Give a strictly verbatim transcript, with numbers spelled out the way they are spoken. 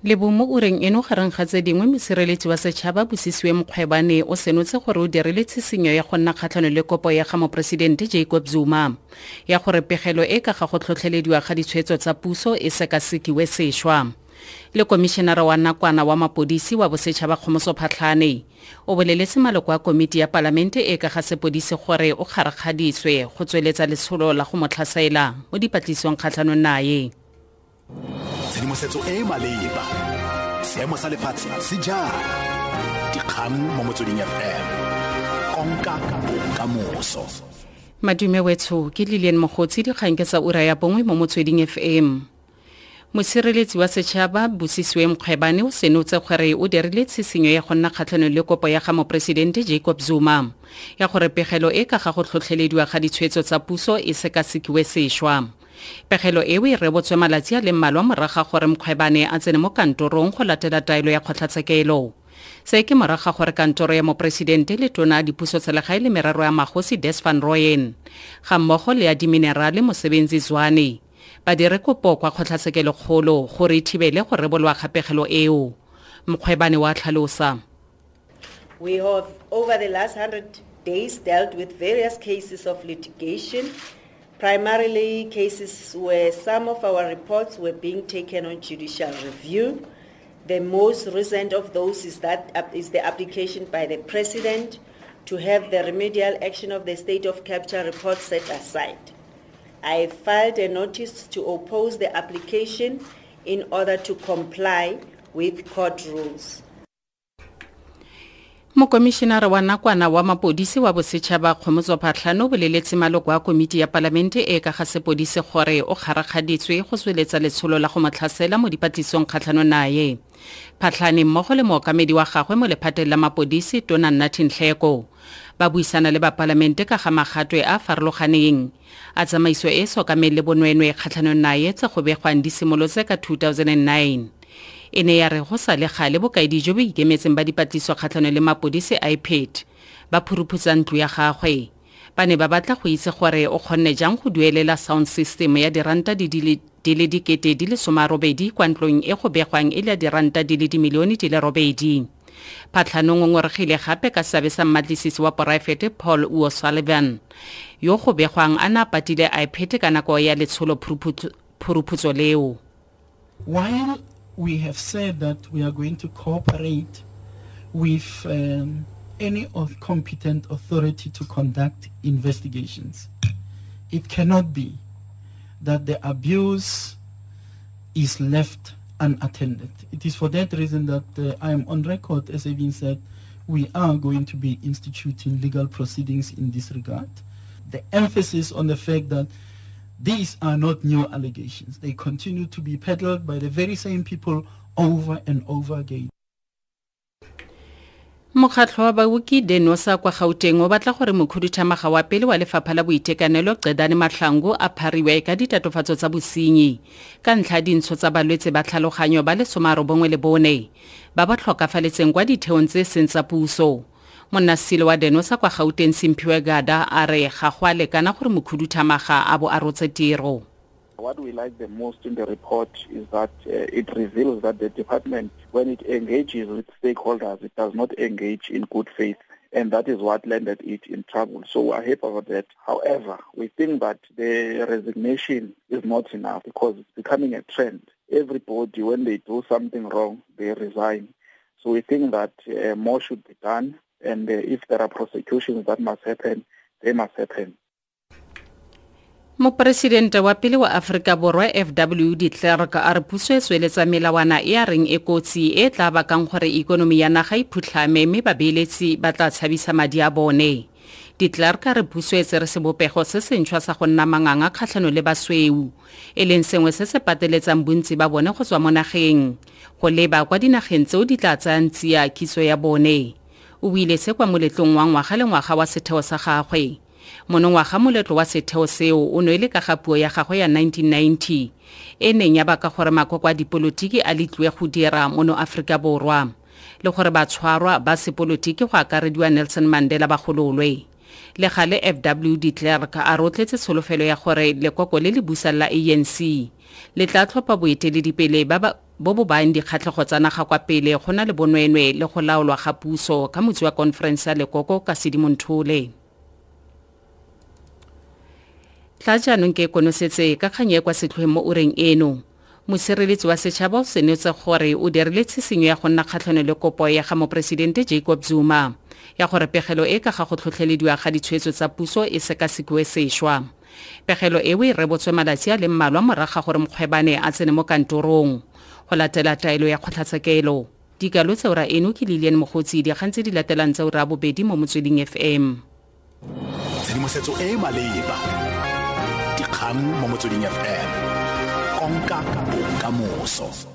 Lebo mo ureng eno garang ga tse dingwe Mosireletsi wa sechaba Busisiwe Mkhwebane o senotse gore o dirile tshisinyo ya go nna kgatlhanong le kopo ya ga Mopresidente Jacob Zuma ya gore pegelo e ka ga go tlhotlhelediwa ga ditshwetso tsa puso e sekasekiwe sešwa. Le komishenara wa nakwana wa mapodisi wa bosetšhaba Khomotso Phahlane o boleletse maloko a komiti ya palamente e ka ga sepodisi gore o kgarakgaditswe go tsweletsa letsholo la go motlhasaela mo dipatlisong kgatlhanong naye. Tshedimosetso e e maleba, seemo sa lefatshe se jang, dikgang mo Motsweding F M, konka bokamoso. Madume wethu, ke Lillian Mogotsi, dikgang ke tsa ura ya bongwe mo Motsweding F M. Mosireletsi wa sechaba Busisiwe Mkhwebane o senotse gore o dirile tshisinyo ya go nna kgatlhanong le kopo ya ga Mopresidente Jacob Zuma ya gore pegelo e ka ga go tlhotlhelediwa ga ditshwetso tsa puso e sekasekiwe sešwa. Pegelo eo e rebotswe malatsi a le mmalwa morago ga gore Mkhwebane a tsene mo kantorong go latela taelo ya kgotlatshekelo. Se ke morago ga gore kantoro ya Mopresidente le tona a dipusoselegae le merero ya magosi Des van Rooyen ga mmogo le ya diminerale Mosebenzi Zwane ba dire kopo kwa kgotlatshekelokgolo gore e thibele go rebolwa ga pegelo eo. Mkhwebane wa tlhalosa. We have over the last one hundred days dealt with various cases of litigation, primarily cases where some of our reports were being taken on judicial review. The most recent of those is that is the application by the President to have the remedial action of the State of Capture report set aside. I filed a notice to oppose the application in order to comply with court rules. Mokomishenara wa nakwana wa mapodisi wa bosetšhaba Khomotso Phahlane o boleletse maloko a komiti ya palamente e ka ga sepodisi gore o kgarakgaditswe go tsweletsa letsholo la go motlhasela mo dipatlisong kgatlhanong naye. Phatlhane mmogo le mookamedi wa gagwe mo lephateng la mapodisi Tona Nnathintlheko ba buisana le ba palamente ka ga magatwe a a farologaneng a tsamaiso e e sokameng le bonweenwee kgatlhanong naye tse go begwang di simolotse ka two thousand nine. E ne ya re go sa le gale bokaedi jo bo ikemetseng ba dipatliswa kgatlhanong le mapodisi I P E D ba phuruputsa ntlo ya gagwe ba ne ba batla go itse gore o kgonne jang go duelela sound system ya diranta di le dikete di le some a robedi kwa ntlong e go begwang e le diranta di le dimilione di le robedi. Phatlhane o ngongoregile gape ka seabe sa mmatlisisi wa poraefete Paul O'Sullivan yo go begwang a ne a patile I P E D ka nako ya letsholo phuruputso leo. While we have said that we are going to cooperate with um, any of competent authority to conduct investigations, it cannot be that the abuse is left unattended. It is for that reason that uh, I am on record as having said we are going to be instituting legal proceedings in this regard. The emphasis on the fact that these are not new allegations. They continue to be peddled by the very same people over and over again. Mokgatlho wa baoki Denosa kwa Gauteng o batla gore mokhuduthamaga wa pele wa lefapha la boitekanelo Qedane Mahlangu a phariwe ka ditatofatso tsa bosenyi ka ntlha dintsho tsa balwetse ba tlhaloganyo ba le some a robongwe le bone ba ba tlhokafaletseng kwa ditheong tse seng tsa puso. Monasilo wa Denosa kwa Gauteng Simphiwe Gada a re ga go a lekana gore mokhuduthamaga a bo a rotse tiro. What we like the most in the report is that uh, it reveals that the department, when it engages with stakeholders, it does not engage in good faith, and that is what landed it in trouble. So we are happy about that. However, we think that the resignation is not enough because it's becoming a trend. Everybody, when they do something wrong, they resign. So we think that uh, more should be done, and uh, if there are prosecutions that must happen, they must happen. Mopresidente wa pele wa Afrika Borwa F W de Klerk a re puso e tsweletsa melawana e a reng e kotsi e tla bakang gore ikonomi ya naga e phutlhame mme babeeletsi ba tla tshabisa madi a bone. De Klerk a re puso e tsere sebopego se sentšhwa sa go nna manganga kgatlhanong le basweu e leng sengwe se se pateletsang bontsi ba bone go tswa mo nageng go leba kwa dinageng tseo di tla tsayang tsia kitso ya bone. O buile se kwa moletlong wa ngwaga le ngwaga wa setheo sa gagwe. Monongwaga moletlo wa setheo seo o ne e le ka ga puo ya gagwe ya nineteen ninety e neng ya baka gore makwakwa a dipolotiki a letliwe go dira mono Aforika Borwa le gore batshwarwa ba sepolotiki go akarediwa Nelson Mandela ba gololwe. Le gale F W de Klerk a rotletse tsholofelo ya gore lekoko le le busang la A N C le tla tlhopha boeteledipele ba Bobo baindi khatlego tsa naga kwa pele gona le bonwenwe le go laolwa ga puso ka motsi wa conference le koko ka Sedimonthole. Tlatsa nonke konosetse ka khanye kwa setlhweng mo ureng eno. Mosireletsi wa sechaba se netse gore o dirile tshisinyo ya go nna kgatlhanelo kopo ya ga Mopresidente Jacob Zuma ya gore pegelo e ka ga go tlhotlhelediwa ga ditshwetso tsa puso e se ka sekwe seshwa. Pegelo e e rebotswe malatsi a le mmalwa morago gore Mkhwebane a tsene mo kantorong go latela taelo ya kgotlatshekelo. Dikalo tsa ura eno ke Lillian Mogotsi di gantse di latelang tsa ura bobedi mo Motsweding F M. Tshedimosetso e e maleba. Dikgang mo Motsweding F M. Konka bokamoso.